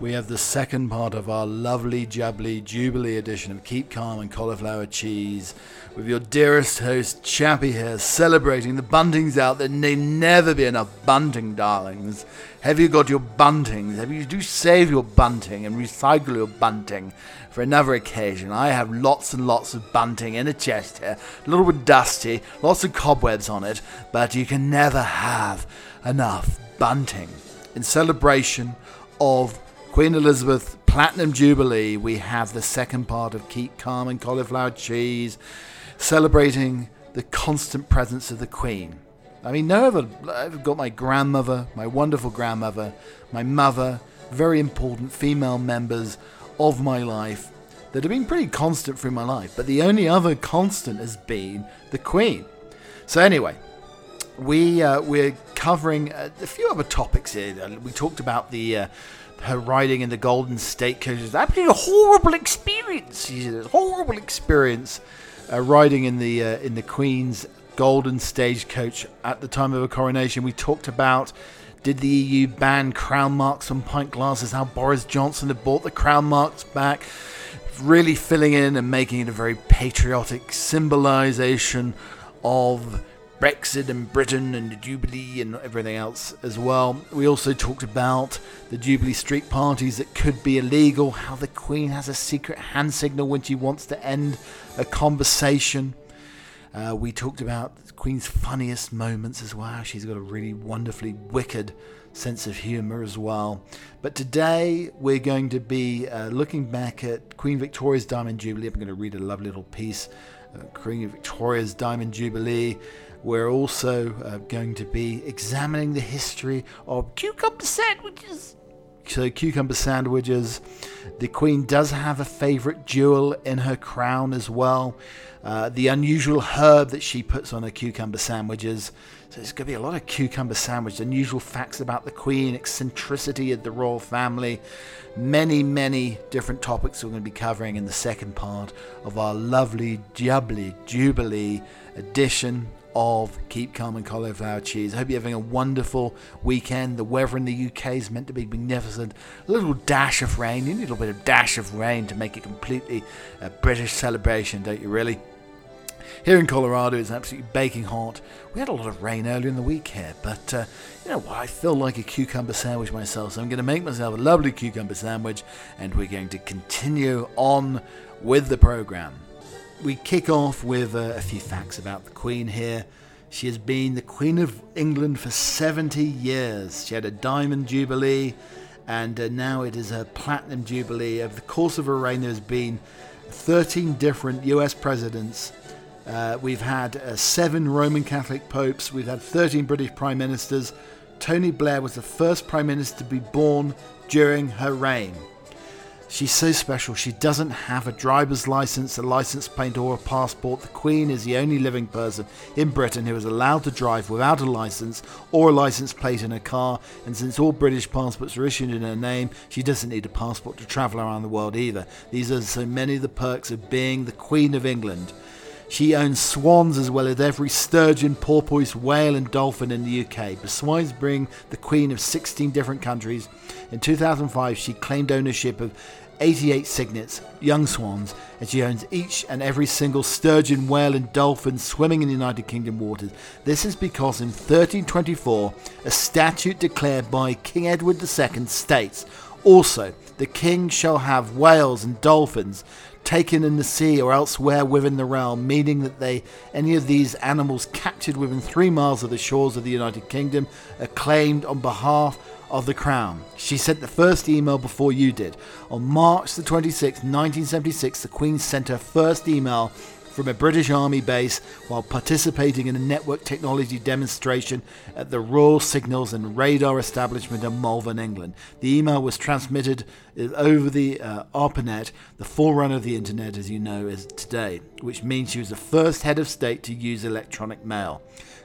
We have the second part of our lovely jubbly jubilee edition of Keep Calm and Cauliflower Cheese with your dearest host Chappy here, celebrating the buntings out there. There never be enough bunting, darlings. Have you got your buntings? Have you do save your bunting and recycle your bunting for another occasion? I have lots and lots of bunting in a chest here, a little bit dusty, lots of cobwebs on it, but you can never have enough bunting. In celebration of Queen Elizabeth Platinum Jubilee, we have the second part of Keep Calm and Cauliflower Cheese, celebrating the constant presence of the Queen. I mean, I've got my grandmother, my wonderful grandmother, my mother, very important female members of my life that have been pretty constant through my life, but the only other constant has been the Queen. So anyway, we're covering a few other topics here. We talked about her riding in the Golden Stagecoach. Absolutely horrible experience. Horrible experience riding in the Queen's Golden Stagecoach at the time of her coronation. We talked about, did the EU ban crown marks on pint glasses? How Boris Johnson had brought the crown marks back, really filling in and making it a very patriotic symbolisation of Brexit and Britain and the Jubilee and everything else as well. We also talked about the Jubilee street parties that could be illegal, how the Queen has a secret hand signal when she wants to end a conversation. We talked about the Queen's funniest moments as well. She's got a really wonderfully wicked sense of humour as well. But today we're going to be looking back at Queen Victoria's Diamond Jubilee. I'm going to read a lovely little piece, Queen Victoria's Diamond Jubilee. We're also going to be examining the history of cucumber sandwiches. So cucumber sandwiches. The Queen does have a favourite jewel in her crown as well. The unusual herb that she puts on her cucumber sandwiches. So there's going to be a lot of cucumber sandwiches. Unusual facts about the Queen, eccentricity of the royal family. Many, many different topics we're going to be covering in the second part of our lovely jubbly jubilee edition of Keep Calm and Cauliflower Cheese. I hope you're having a wonderful weekend. The weather in the UK is meant to be magnificent. A little dash of rain. You need a little bit of dash of rain to make it completely a British celebration, don't you really? Here in Colorado, it's absolutely baking hot. We had a lot of rain earlier in the week here, but you know what? I feel like a cucumber sandwich myself, so I'm going to make myself a lovely cucumber sandwich, and we're going to continue on with the program. We kick off with a few facts about the Queen here. She has been the Queen of England for 70 years. She had a Diamond Jubilee, and now it is a Platinum Jubilee. Over the course of her reign, there has been 13 different US presidents. We've had 7 Roman Catholic popes. We've had 13 British prime ministers. Tony Blair was the first prime minister to be born during her reign. She's so special. She doesn't have a driver's license, a license plate, or a passport. The Queen is the only living person in Britain who is allowed to drive without a license or a license plate in her car. And since all British passports are issued in her name, she doesn't need a passport to travel around the world either. These are so many of the perks of being the Queen of England. She owns swans as well as every sturgeon, porpoise, whale and dolphin in the UK. Besides being the Queen of 16 different countries, in 2005 she claimed ownership of 88 cygnets, young swans, and she owns each and every single sturgeon, whale and dolphin swimming in the United Kingdom waters. This is because in 1324, a statute declared by King Edward II states, also, the King shall have whales and dolphins taken in the sea or elsewhere within the realm, meaning that any of these animals captured within 3 miles of the shores of the United Kingdom are claimed on behalf of the Crown. She sent the first email before you did. On March the 26th, 1976, the Queen sent her first email from a British Army base while participating in a network technology demonstration at the Royal Signals and Radar Establishment in Malvern, England. The email was transmitted over the ARPANET, the forerunner of the internet as you know is today, which means she was the first head of state to use electronic mail.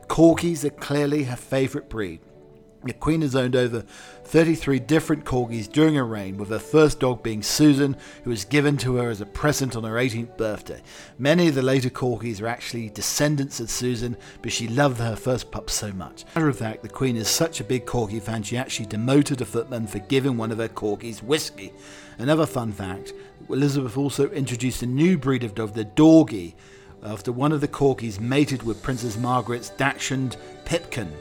Corgis are clearly her favourite breed. The Queen has owned over 33 different corgis during her reign, with her first dog being Susan, who was given to her as a present on her 18th birthday. Many of the later corgis are actually descendants of Susan, but she loved her first pup so much. As a matter of fact, the Queen is such a big corgi fan, she actually demoted a footman for giving one of her corgis whiskey. Another fun fact, Elizabeth also introduced a new breed of dog, the Dorgie, after one of the corgis mated with Princess Margaret's dachshund Pipkin.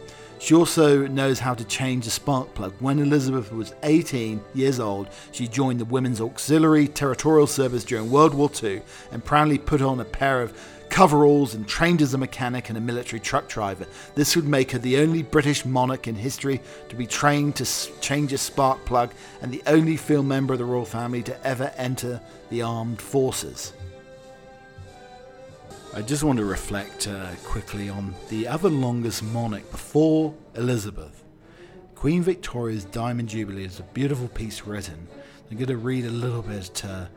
She also knows how to change a spark plug. When Elizabeth was 18 years old, she joined the Women's Auxiliary Territorial Service during World War II and proudly put on a pair of coveralls and trained as a mechanic and a military truck driver. This would make her the only British monarch in history to be trained to change a spark plug and the only female member of the royal family to ever enter the armed forces. I just want to reflect quickly on the other longest monarch before Elizabeth. Queen Victoria's Diamond Jubilee is a beautiful piece written. I'm going to read a little bit to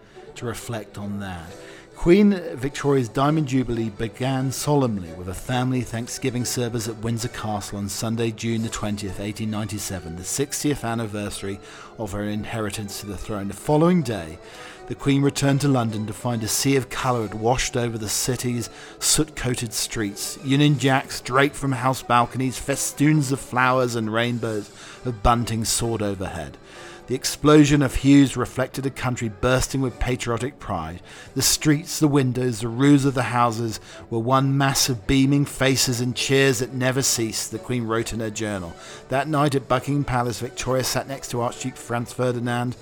reflect on that. Queen Victoria's Diamond Jubilee began solemnly with a family Thanksgiving service at Windsor Castle on Sunday, June the 20th, 1897, the 60th anniversary of her inheritance to the throne. The following day, the Queen returned to London to find a sea of colour had washed over the city's soot-coated streets. Union Jacks draped from house balconies, festoons of flowers and rainbows of bunting soared overhead. The explosion of hues reflected a country bursting with patriotic pride. The streets, the windows, the roofs of the houses were one mass of beaming faces and cheers that never ceased, the Queen wrote in her journal. That night at Buckingham Palace, Victoria sat next to Archduke Franz Ferdinand,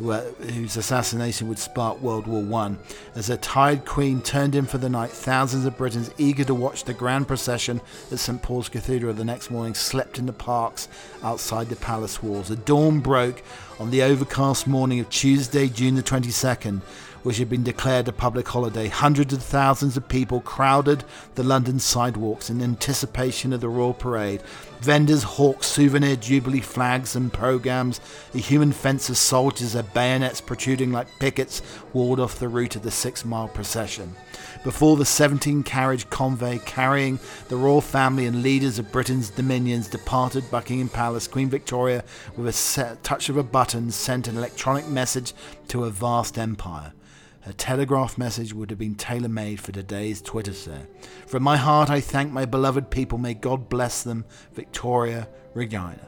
whose assassination would spark World War I. As the tired Queen turned in for the night, thousands of Britons eager to watch the grand procession at St. Paul's Cathedral the next morning slept in the parks outside the palace walls. The dawn broke on the overcast morning of Tuesday, June the 22nd, which had been declared a public holiday. Hundreds of thousands of people crowded the London sidewalks in anticipation of the royal parade. Vendors hawked souvenir Jubilee flags and programmes. A human fence of soldiers, their bayonets protruding like pickets, walled off the route of the 6-mile procession. Before the 17-carriage convoy carrying the royal family and leaders of Britain's dominions departed Buckingham Palace, Queen Victoria, with a touch of a button, sent an electronic message to her vast empire. Her telegraph message would have been tailor-made for today's Twitter sphere. From my heart, I thank my beloved people. May God bless them. Victoria Regina.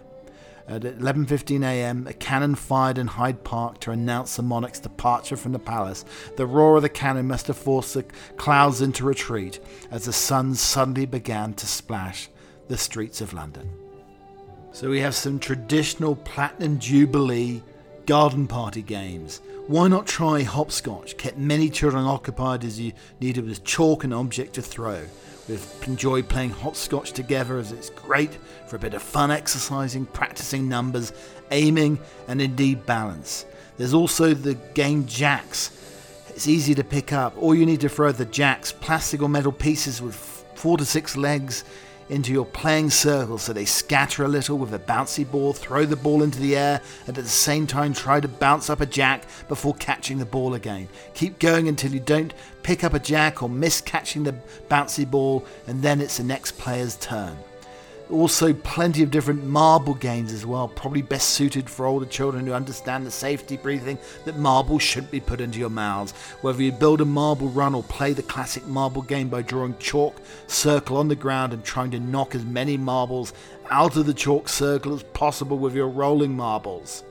At 11:15 a.m., a cannon fired in Hyde Park to announce the monarch's departure from the palace. The roar of the cannon must have forced the clouds into retreat as the sun suddenly began to splash the streets of London. So we have some traditional Platinum Jubilee garden party games. Why not try hopscotch? Kept many children occupied as you needed was chalk and object to throw. We've enjoyed playing hopscotch together as it's great for a bit of fun, exercising, practicing numbers, aiming, and indeed balance. There's also the game jacks. It's easy to pick up. All you need to throw the jacks, plastic or metal pieces with 4 to 6 legs, into your playing circle so they scatter a little with a bouncy ball. Throw the ball into the air and at the same time try to bounce up a jack before catching the ball again. Keep going until you don't pick up a jack or miss catching the bouncy ball, and then it's the next player's turn. Also plenty of different marble games as well, probably best suited for older children who understand the safety breathing that marble shouldn't be put into your mouths. Whether you build a marble run or play the classic marble game by drawing chalk circle on the ground and trying to knock as many marbles out of the chalk circle as possible with your rolling marbles.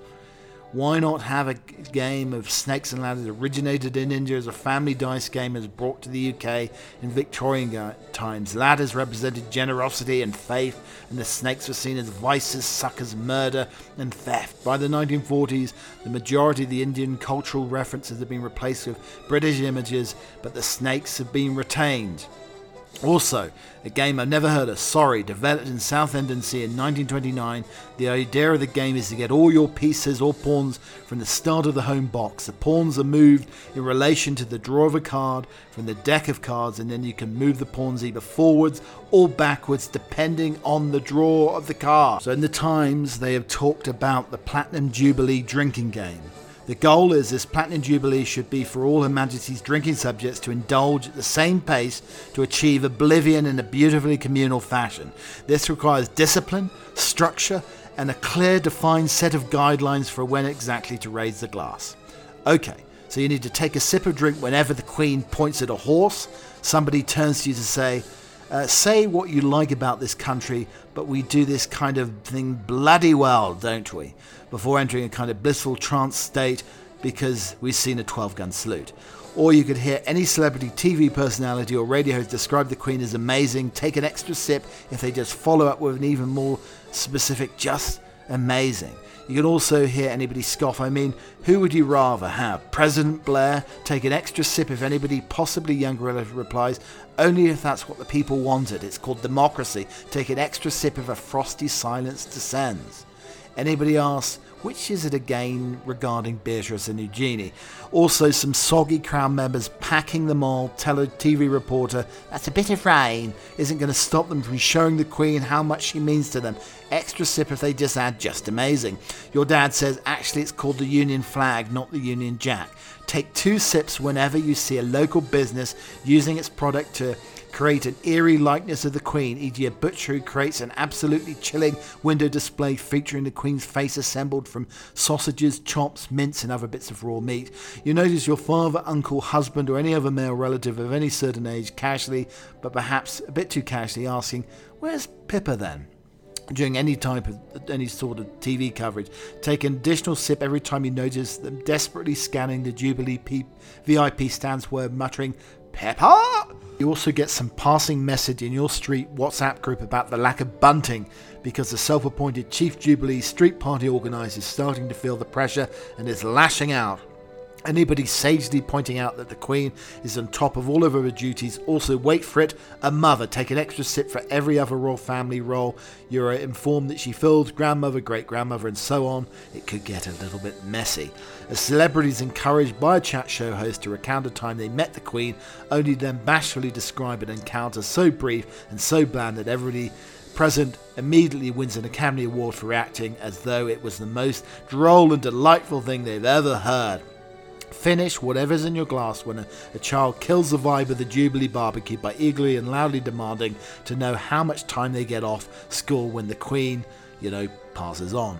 Why not have a game of snakes and ladders, originated in India as a family dice game and brought to the UK in Victorian times. Ladders represented generosity and faith, and the snakes were seen as vices, suckers, murder and theft. By the 1940s, the majority of the Indian cultural references had been replaced with British images, but the snakes have been retained. Also, a game I've never heard of, Sorry, developed in Southamptonshire in 1929. The idea of the game is to get all your pieces or pawns from the start of the home box. The pawns are moved in relation to the draw of a card from the deck of cards, and then you can move the pawns either forwards or backwards depending on the draw of the card. So in the Times, they have talked about the Platinum Jubilee drinking game. The goal is this Platinum Jubilee should be for all Her Majesty's drinking subjects to indulge at the same pace to achieve oblivion in a beautifully communal fashion. This requires discipline, structure, and a clear defined set of guidelines for when exactly to raise the glass. Okay, so you need to take a sip of drink whenever the Queen points at a horse, somebody turns to you to say, say what you like about this country, but we do this kind of thing bloody well, don't we? Before entering a kind of blissful trance state because we've seen a 12-gun salute. Or you could hear any celebrity TV personality or radio host describe the Queen as amazing, take an extra sip if they just follow up with an even more specific, just amazing. You can also hear anybody scoff. I mean, who would you rather have? President Blair? Take an extra sip if anybody, possibly younger relative, replies, only if that's what the people wanted. It's called democracy. Take an extra sip if a frosty silence descends. Anybody asks, which is it again regarding Beatrice and Eugenie? Also, some soggy Crown members packing them all tell a TV reporter that a bit of rain isn't going to stop them from showing the Queen how much she means to them. Extra sip if they just add just amazing. Your dad says actually it's called the Union flag, not the Union Jack. Take two sips whenever you see a local business using its product to create an eerie likeness of the Queen, e.g. a butcher who creates an absolutely chilling window display featuring the Queen's face assembled from sausages, chops, mince and other bits of raw meat. You notice your father, uncle, husband or any other male relative of any certain age casually, but perhaps a bit too casually, asking, where's Pippa then? During any sort of TV coverage, take an additional sip every time you notice them desperately scanning the Jubilee VIP stands where muttering, Pepper! You also get some passing message in your street WhatsApp group about the lack of bunting because the self-appointed Chief Jubilee street party organiser is starting to feel the pressure and is lashing out. Anybody sagely pointing out that the Queen is on top of all of her duties, also wait for it, a mother. Take an extra sip for every other royal family role. You are informed that she filled grandmother, great-grandmother and so on. It could get a little bit messy. A celebrity is encouraged by a chat show host to recount a time they met the Queen, only then bashfully describe an encounter so brief and so bland that everybody present immediately wins an Academy Award for acting as though it was the most droll and delightful thing they've ever heard. Finish whatever's in your glass when a child kills the vibe of the Jubilee barbecue by eagerly and loudly demanding to know how much time they get off school when the Queen, passes on.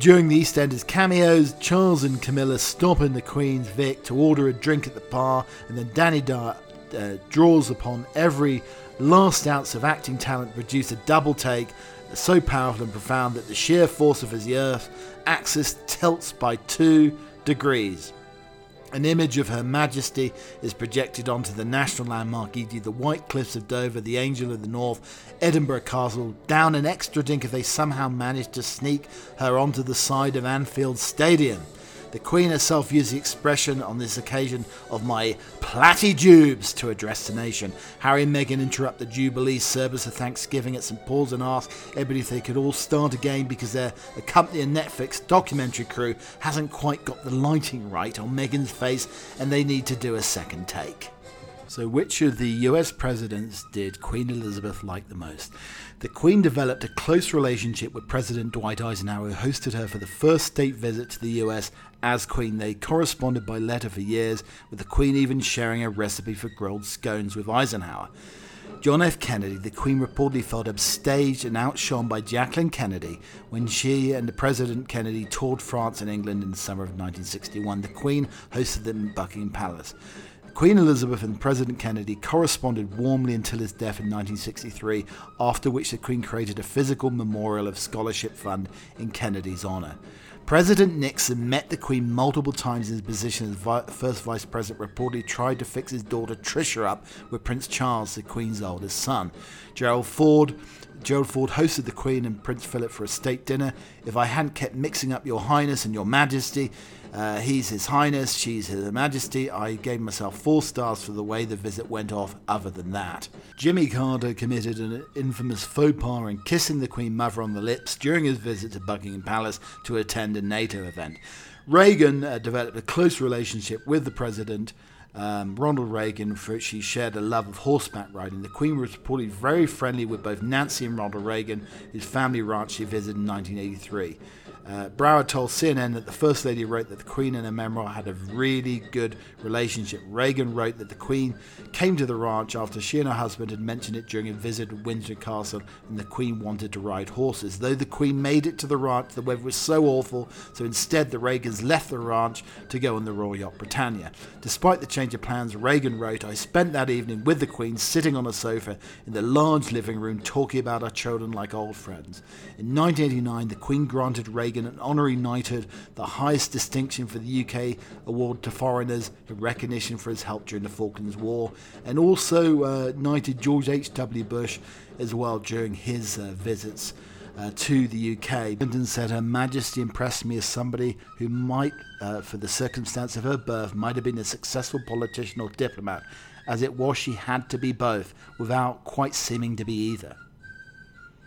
During the EastEnders cameos, Charles and Camilla stop in the Queen's Vic to order a drink at the bar, and then Danny Dyer draws upon every last ounce of acting talent to produce a double take so powerful and profound that the sheer force of his earth axis tilts by 2 degrees. An image of Her Majesty is projected onto the national landmark, e.g. the White Cliffs of Dover, the Angel of the North, Edinburgh Castle, down an extra drink if they somehow manage to sneak her onto the side of Anfield Stadium. The Queen herself used the expression on this occasion of my platitubes to address the nation. Harry and Meghan interrupt the Jubilee service of Thanksgiving at St. Paul's and ask everybody if they could all start again because their accompanying Netflix documentary crew hasn't quite got the lighting right on Meghan's face and they need to do a second take. So which of the US presidents did Queen Elizabeth like the most? The Queen developed a close relationship with President Dwight Eisenhower, who hosted her for the first state visit to the US as Queen. They corresponded by letter for years, with the Queen even sharing a recipe for grilled scones with Eisenhower. John F. Kennedy, the Queen reportedly felt upstaged and outshone by Jacqueline Kennedy when she and the President Kennedy toured France and England in the summer of 1961. The Queen hosted them in Buckingham Palace. Queen Elizabeth and President Kennedy corresponded warmly until his death in 1963, after which the Queen created a physical memorial of scholarship fund in Kennedy's honour. President Nixon met the Queen multiple times in his position as first Vice President, reportedly tried to fix his daughter Tricia up with Prince Charles, the Queen's oldest son. Gerald Ford hosted the Queen and Prince Philip for a state dinner. If I hadn't kept mixing up your Highness and your Majesty, he's His Highness, she's Her Majesty, I gave myself 4 stars for the way the visit went off other than that. Jimmy Carter committed an infamous faux pas in kissing the Queen Mother on the lips during his visit to Buckingham Palace to attend a NATO event. Reagan developed a close relationship with the President, Ronald Reagan, for which she shared a love of horseback riding. The Queen was reportedly very friendly with both Nancy and Ronald Reagan, whose family ranch she visited in 1983. Broward told CNN that the First Lady wrote that the Queen in her memoir had a really good relationship. Reagan wrote that the Queen came to the ranch after she and her husband had mentioned it during a visit to Windsor Castle, and the Queen wanted to ride horses. Though the Queen made it to the ranch, the weather was so awful, so instead the Reagans left the ranch to go on the Royal Yacht Britannia. Despite the change of plans, Reagan wrote, "I spent that evening with the Queen sitting on a sofa in the large living room talking about our children like old friends." In 1989, the Queen granted Reagan an honorary knighthood, the highest distinction for the UK award to foreigners, in recognition for his help during the Falklands War, and also knighted George H.W. Bush as well during his visits to the UK. Clinton said, "Her Majesty impressed me as somebody who might, for the circumstance of her birth, might have been a successful politician or diplomat. As it was, she had to be both, without quite seeming to be either."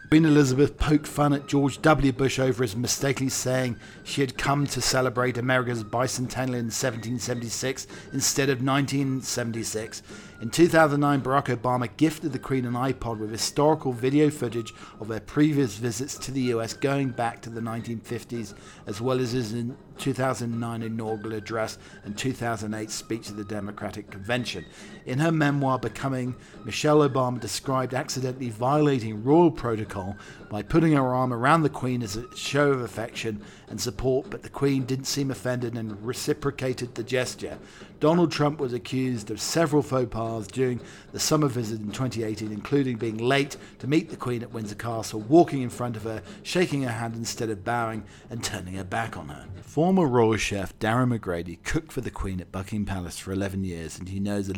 Queen Elizabeth poked fun at George W. Bush over his mistakenly saying she had come to celebrate America's bicentennial in 1776 instead of 1976. In 2009, Barack Obama gifted the Queen an iPod with historical video footage of her previous visits to the US going back to the 1950s, as well as his 2009 inaugural address and 2008 speech at the Democratic Convention. In her memoir, Becoming, Michelle Obama described accidentally violating royal protocol by putting her arm around the Queen as a show of affection and support, but the Queen didn't seem offended and reciprocated the gesture. Donald Trump was accused of several faux pas during the summer visit in 2018, including being late to meet the Queen at Windsor Castle, walking in front of her, shaking her hand instead of bowing, and turning her back on her. Former royal chef Darren McGrady cooked for the Queen at Buckingham Palace for 11 years, and he knows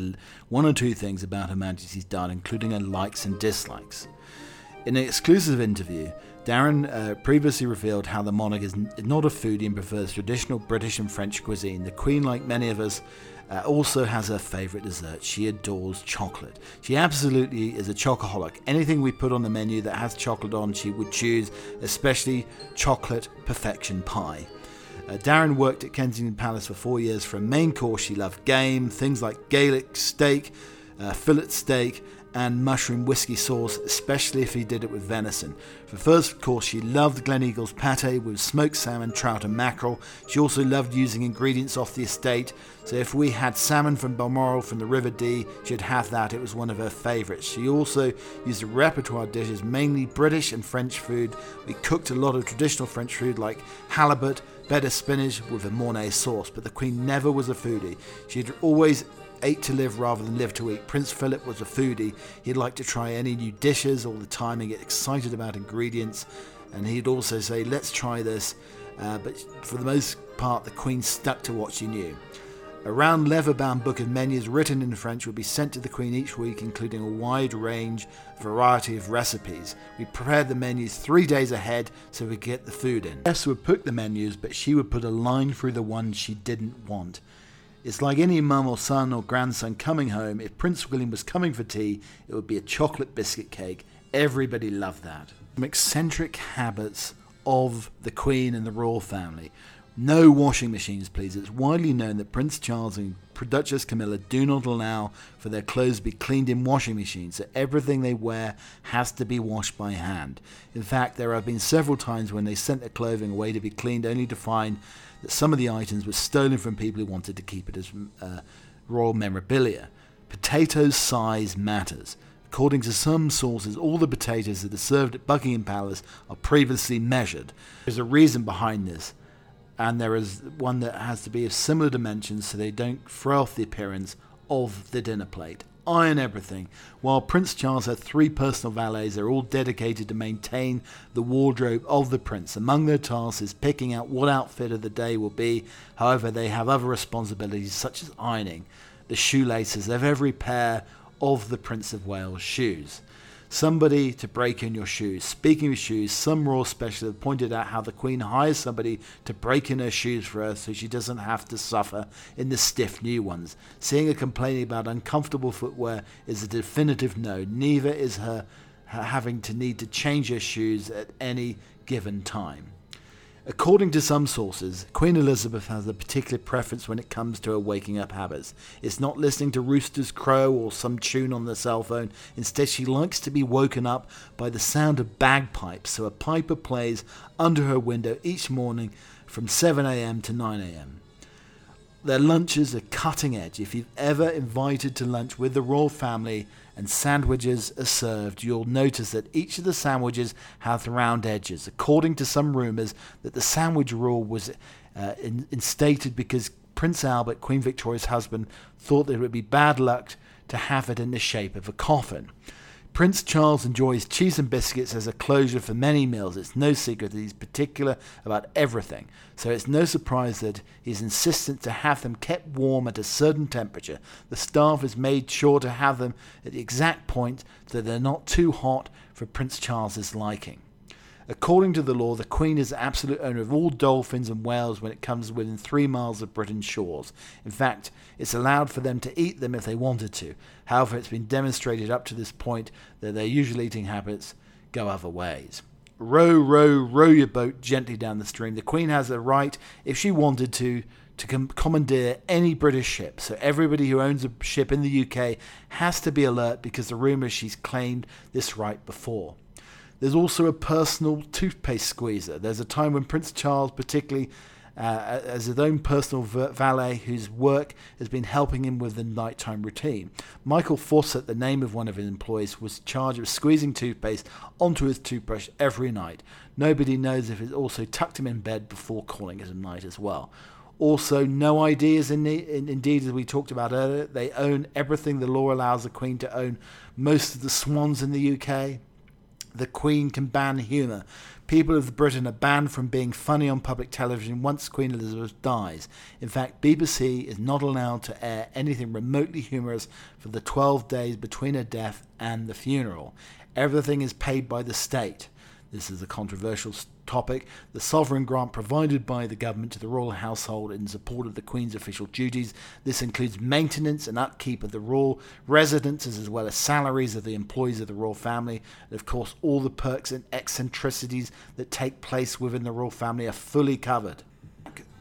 one or two things about Her Majesty's diet, including her likes and dislikes. In an exclusive interview, Darren previously revealed how the monarch is not a foodie and prefers traditional British and French cuisine. The Queen, like many of us, also has her favourite dessert. She adores chocolate. She absolutely is a chocoholic. Anything we put on the menu that has chocolate on, she would choose, especially chocolate perfection pie. Darren worked at Kensington Palace for 4 years. For a main course, she loved game, things like Gaelic steak, fillet steak, and mushroom whiskey sauce, especially if he did it with venison. For first course, she loved Gleneagles pate with smoked salmon, trout and mackerel. She also loved using ingredients off the estate, so if we had salmon from Balmoral from the River Dee, she'd have that. It was one of her favourites. She also used a repertoire of dishes, mainly British and French food. We cooked a lot of traditional French food like halibut, bed of spinach with a Mornay sauce, but the Queen never was a foodie. She'd always ate to live rather than live to eat. Prince Philip was a foodie. He'd like to try any new dishes all the time and get excited about ingredients, and he'd also say, "Let's try this," but for the most part the Queen stuck to what she knew. A round leather-bound book of menus written in French would be sent to the Queen each week, including a wide range, variety of recipes. We prepared the menus 3 days ahead so we could get the food in. Guests would pick the menus, but she would put a line through the ones she didn't want. It's like any mum or son or grandson coming home. If Prince William was coming for tea, it would be a chocolate biscuit cake. Everybody loved that. Some eccentric habits of the Queen and the royal family. No washing machines, please. It's widely known that Prince Charles and Duchess Camilla do not allow for their clothes to be cleaned in washing machines, so everything they wear has to be washed by hand. In fact, there have been several times when they sent their clothing away to be cleaned, only to find that some of the items were stolen from people who wanted to keep it as royal memorabilia. Potato size matters. According to some sources, all the potatoes that are served at Buckingham Palace are previously measured. There's a reason behind this, and there is one that has to be of similar dimensions so they don't throw off the appearance of the dinner plate. Iron everything. While Prince Charles had 3 personal valets, they're all dedicated to maintain the wardrobe of the prince. Among their tasks is picking out what outfit of the day will be. However, they have other responsibilities such as ironing the shoelaces of every pair of the Prince of Wales' shoes. Somebody to break in your shoes. Speaking of shoes, some royal specialists have pointed out how the Queen hires somebody to break in her shoes for her so she doesn't have to suffer in the stiff new ones. Seeing her complaining about uncomfortable footwear is a definitive no. Neither is her having to need to change her shoes at any given time. According to some sources, Queen Elizabeth has a particular preference when it comes to her waking up habits. It's not listening to roosters crow or some tune on their cell phone. Instead, she likes to be woken up by the sound of bagpipes, so a piper plays under her window each morning from 7 a.m. to 9 a.m. Their lunches are cutting edge. If you've ever invited to lunch with the royal family and sandwiches are served, you'll notice that each of the sandwiches have round edges. According to some rumours that the sandwich rule was instated because Prince Albert, Queen Victoria's husband, thought that it would be bad luck to have it in the shape of a coffin. Prince Charles enjoys cheese and biscuits as a closure for many meals. It's no secret that he's particular about everything, so it's no surprise that he's insistent to have them kept warm at a certain temperature. The staff is made sure to have them at the exact point so they're not too hot for Prince Charles's liking. According to the law, the Queen is the absolute owner of all dolphins and whales when it comes within 3 miles of Britain's shores. In fact, it's allowed for them to eat them if they wanted to. However, it's been demonstrated up to this point that their usual eating habits go other ways. Row, row, row your boat gently down the stream. The Queen has the right, if she wanted to commandeer any British ship, so everybody who owns a ship in the UK has to be alert because the rumour is she's claimed this right before. There's also a personal toothpaste squeezer. There's a time when Prince Charles, particularly as his own personal valet whose work has been helping him with the nighttime routine. Michael Fawcett, the name of one of his employees, was charged with squeezing toothpaste onto his toothbrush every night. Nobody knows if it also tucked him in bed before calling it a night as well. Also, no ideas indeed, as we talked about earlier. They own everything the law allows the Queen to own. Most of the swans in the UK. The Queen can ban humour. People of Britain are banned from being funny on public television once Queen Elizabeth dies. In fact, BBC is not allowed to air anything remotely humorous for the 12 days between her death and the funeral. Everything is paid by the state. This is a controversial topic. The sovereign grant provided by the government to the royal household in support of the Queen's official duties. This includes maintenance and upkeep of the royal residences as well as salaries of the employees of the royal family. And of course, all the perks and eccentricities that take place within the royal family are fully covered.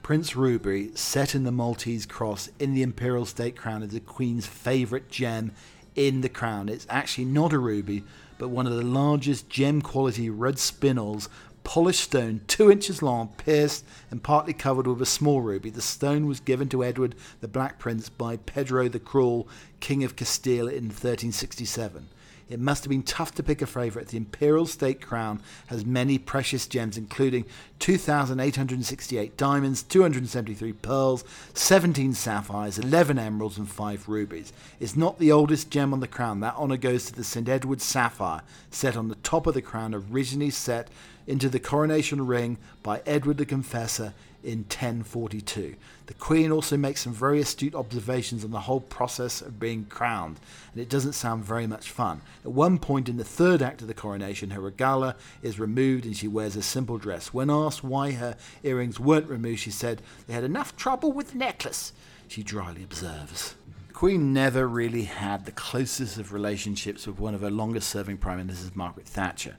Prince Ruby, set in the Maltese cross in the Imperial State Crown, is the Queen's favourite gem in the crown. It's actually not a ruby, but one of the largest gem-quality red spinels, polished stone, 2 inches long, pierced and partly covered with a small ruby. The stone was given to Edward the Black Prince by Pedro the Cruel, King of Castile, in 1367. It must have been tough to pick a favourite. The Imperial State Crown has many precious gems, including 2,868 diamonds, 273 pearls, 17 sapphires, 11 emeralds and 5 rubies. It's not the oldest gem on the crown. That honour goes to the St Edward sapphire, set on the top of the crown, originally set into the coronation ring by Edward the Confessor in 1042. The Queen also makes some very astute observations on the whole process of being crowned, and it doesn't sound very much fun. At one point in the third act of the coronation, her regala is removed and she wears a simple dress. When asked why her earrings weren't removed, she said they had enough trouble with the necklace, she dryly observes. The Queen never really had the closest of relationships with one of her longest serving prime ministers, Margaret Thatcher.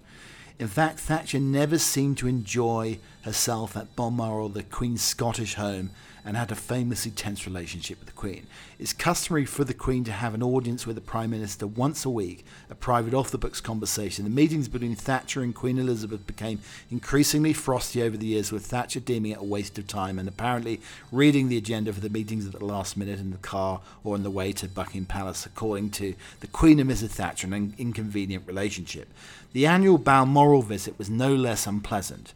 In fact, Thatcher never seemed to enjoy herself at Balmoral, the Queen's Scottish home, and had a famously tense relationship with the Queen. It's customary for the Queen to have an audience with the Prime Minister once a week, a private off-the-books conversation. The meetings between Thatcher and Queen Elizabeth became increasingly frosty over the years, with Thatcher deeming it a waste of time and apparently reading the agenda for the meetings at the last minute in the car or on the way to Buckingham Palace, according to the Queen and Mrs Thatcher, an inconvenient relationship. The annual Balmoral visit was no less unpleasant.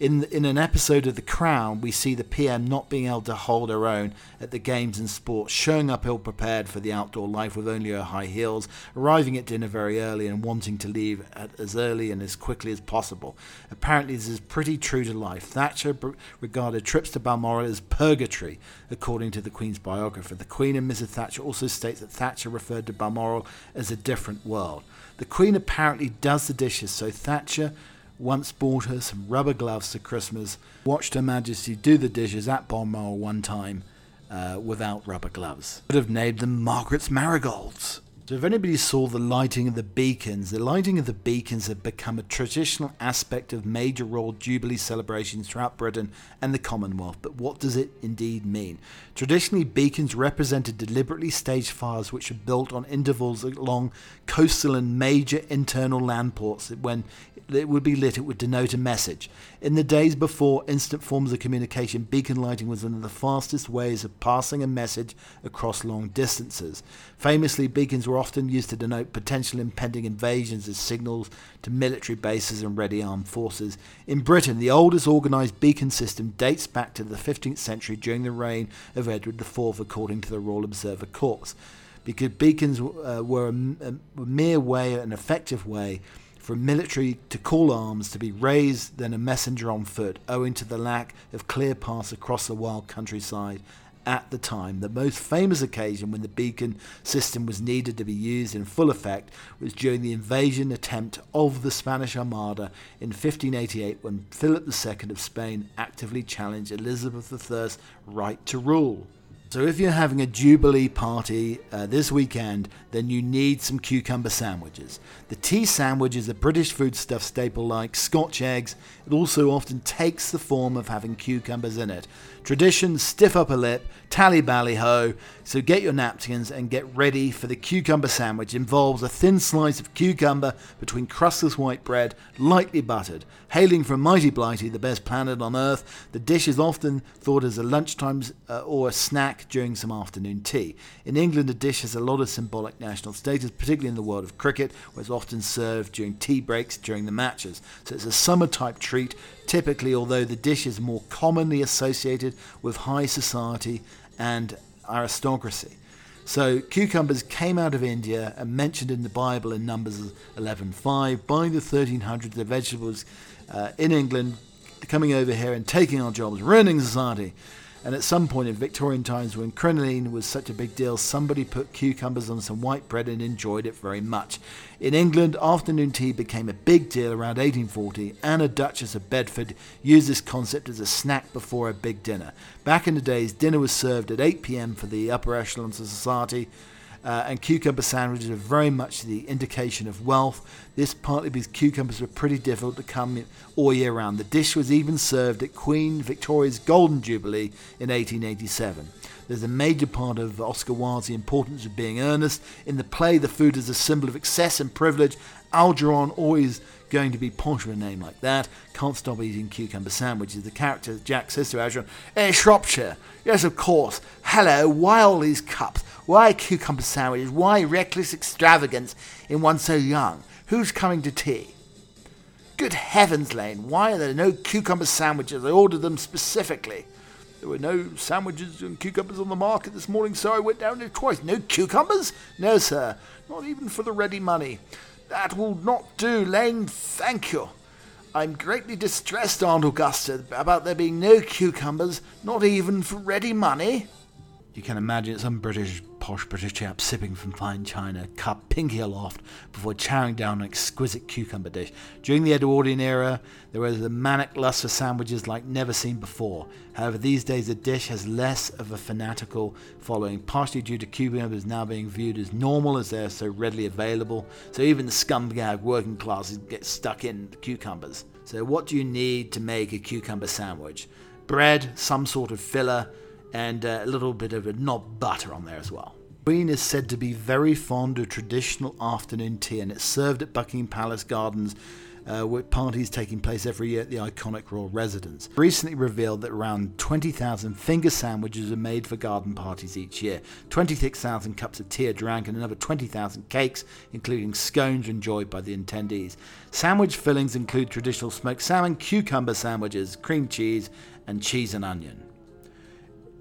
In an episode of The Crown, we see the PM not being able to hold her own at the games and sports, showing up ill-prepared for the outdoor life with only her high heels, arriving at dinner very early and wanting to leave as early and as quickly as possible. Apparently, this is pretty true to life. Thatcher regarded trips to Balmoral as purgatory, according to the Queen's biographer. The Queen and Mrs Thatcher also states that Thatcher referred to Balmoral as a different world. The Queen apparently does the dishes, so Thatcher once bought her some rubber gloves for Christmas. Watched Her Majesty do the dishes at Balmoral one time without rubber gloves. Could have named them Margaret's Marigolds. So if anybody saw the lighting of the beacons, have become a traditional aspect of major royal jubilee celebrations throughout Britain and the Commonwealth. But what does it indeed mean? Traditionally, beacons represented deliberately staged fires which were built on intervals along coastal and major internal land ports. When it would be lit, it would denote a message. In the days before instant forms of communication, beacon lighting was one of the fastest ways of passing a message across long distances. Famously, beacons were often used to denote potential impending invasions as signals to military bases and ready armed forces. In Britain, the oldest organised beacon system dates back to the 15th century during the reign of Edward IV, according to the Royal Observer Corps, because beacons were a mere way, an effective way, for military to call arms to be raised than a messenger on foot, owing to the lack of clear paths across the wild countryside at the time. The most famous occasion when the beacon system was needed to be used in full effect was during the invasion attempt of the Spanish Armada in 1588, when Philip II of Spain actively challenged Elizabeth II's right to rule. So if you're having a Jubilee party this weekend, then you need some cucumber sandwiches. The tea sandwich is a British foodstuff staple like Scotch eggs. It also often takes the form of having cucumbers in it. Tradition, stiff upper lip, tally bally ho. So get your napkins and get ready for the cucumber sandwich. It involves a thin slice of cucumber between crustless white bread, lightly buttered. Hailing from mighty Blighty, the best planet on earth, the dish is often thought as a lunchtime or a snack during some afternoon tea. In England, the dish has a lot of symbolic national status, particularly in the world of cricket, where it's often served during tea breaks during the matches. So it's a summer-type treat, typically, although the dish is more commonly associated with high society and aristocracy. So cucumbers came out of India and mentioned in the Bible in Numbers 11:5. By the 1300s, the vegetables in England coming over here and taking our jobs, ruining society. And at some point in Victorian times, when crinoline was such a big deal, somebody put cucumbers on some white bread and enjoyed it very much. In England, afternoon tea became a big deal around 1840. Anna, Duchess of Bedford, used this concept as a snack before a big dinner. Back in the days, dinner was served at 8 p.m. for the upper echelons of society, and cucumber sandwiches are very much the indication of wealth. This partly because cucumbers were pretty difficult to come all year round. The dish was even served at Queen Victoria's Golden Jubilee in 1887. There's a major part of Oscar Wilde's The Importance of Being Earnest. In the play, the food is a symbol of excess and privilege. Algernon, always going to be posh with a name like that, can't stop eating cucumber sandwiches. The character Jack says to Algernon, "Hey, Shropshire, yes, of course. Hello, why all these cups? Why cucumber sandwiches? Why reckless extravagance in one so young? Who's coming to tea? Good heavens, Lane, why are there no cucumber sandwiches? I ordered them specifically. There were no sandwiches and cucumbers on the market this morning, so I went down there twice. No cucumbers? No, sir, not even for the ready money. That will not do, Lane, thank you. I'm greatly distressed, Aunt Augusta, about there being no cucumbers, not even for ready money." You can imagine some posh British chap sipping from fine china, cup pinky aloft, before chowing down an exquisite cucumber dish. During the Edwardian era, there was a manic lust for sandwiches like never seen before. However, these days the dish has less of a fanatical following, partially due to cucumbers now being viewed as normal as they are so readily available. So even the scumgag working classes get stuck in the cucumbers. So what do you need to make a cucumber sandwich? Bread, some sort of filler, and a little bit of a knob butter on there as well. The Queen is said to be very fond of traditional afternoon tea, and it's served at Buckingham Palace gardens, with parties taking place every year at the iconic royal residence. Recently revealed that around 20,000 finger sandwiches are made for garden parties each year. 26,000 cups of tea are drank and another 20,000 cakes, including scones, enjoyed by the attendees. Sandwich fillings include traditional smoked salmon, cucumber sandwiches, cream cheese, and cheese and onion.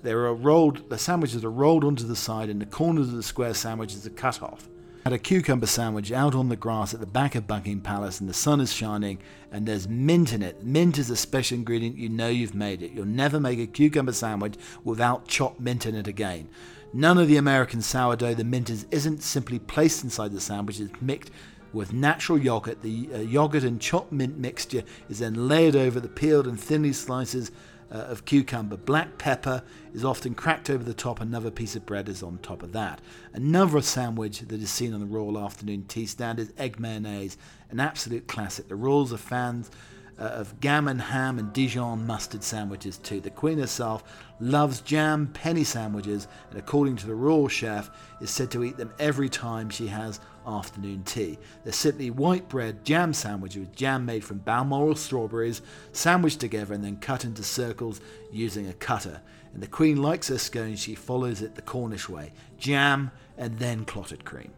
The sandwiches are rolled onto the side, and the corners of the square sandwiches are cut off. I had a cucumber sandwich out on the grass at the back of Buckingham Palace, and the sun is shining, and there's mint in it. Mint is a special ingredient, you know you've made it. You'll never make a cucumber sandwich without chopped mint in it again. None of the American sourdough, the mint isn't simply placed inside the sandwich, it's mixed with natural yogurt. The yogurt and chopped mint mixture is then layered over the peeled and thinly slices of cucumber. Black pepper is often cracked over the top. Another piece of bread is on top of that. Another sandwich that is seen on the Royal Afternoon Tea Stand is egg mayonnaise, an absolute classic. The Royals are fans of gammon, ham and Dijon mustard sandwiches too. The Queen herself loves jam penny sandwiches, and according to the Royal Chef is said to eat them every time she has afternoon tea. They're simply white bread jam sandwiches with jam made from Balmoral strawberries, sandwiched together and then cut into circles using a cutter. And the Queen likes her scones, she follows it the Cornish way: jam and then clotted cream.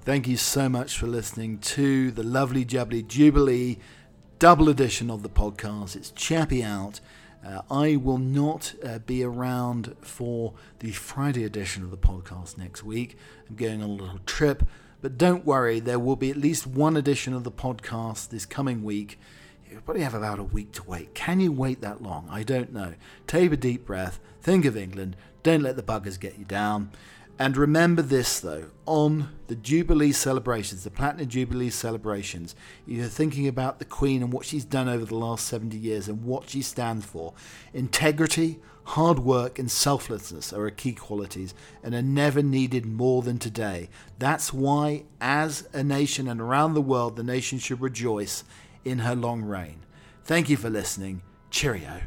Thank you so much for listening to the lovely Jubbly Jubilee double edition of the podcast. It's Chappy out. I will not be around for the Friday edition of the podcast next week. I'm going on a little trip, but don't worry, there will be at least one edition of the podcast this coming week. You'll probably have about a week to wait. Can you wait that long? I don't know. Take a deep breath, think of England, don't let the buggers get you down. And remember this though, on the Jubilee celebrations, the Platinum Jubilee celebrations, you're thinking about the Queen and what she's done over the last 70 years and what she stands for. Integrity, hard work and selflessness are her key qualities and are never needed more than today. That's why, as a nation and around the world, the nation should rejoice in her long reign. Thank you for listening. Cheerio.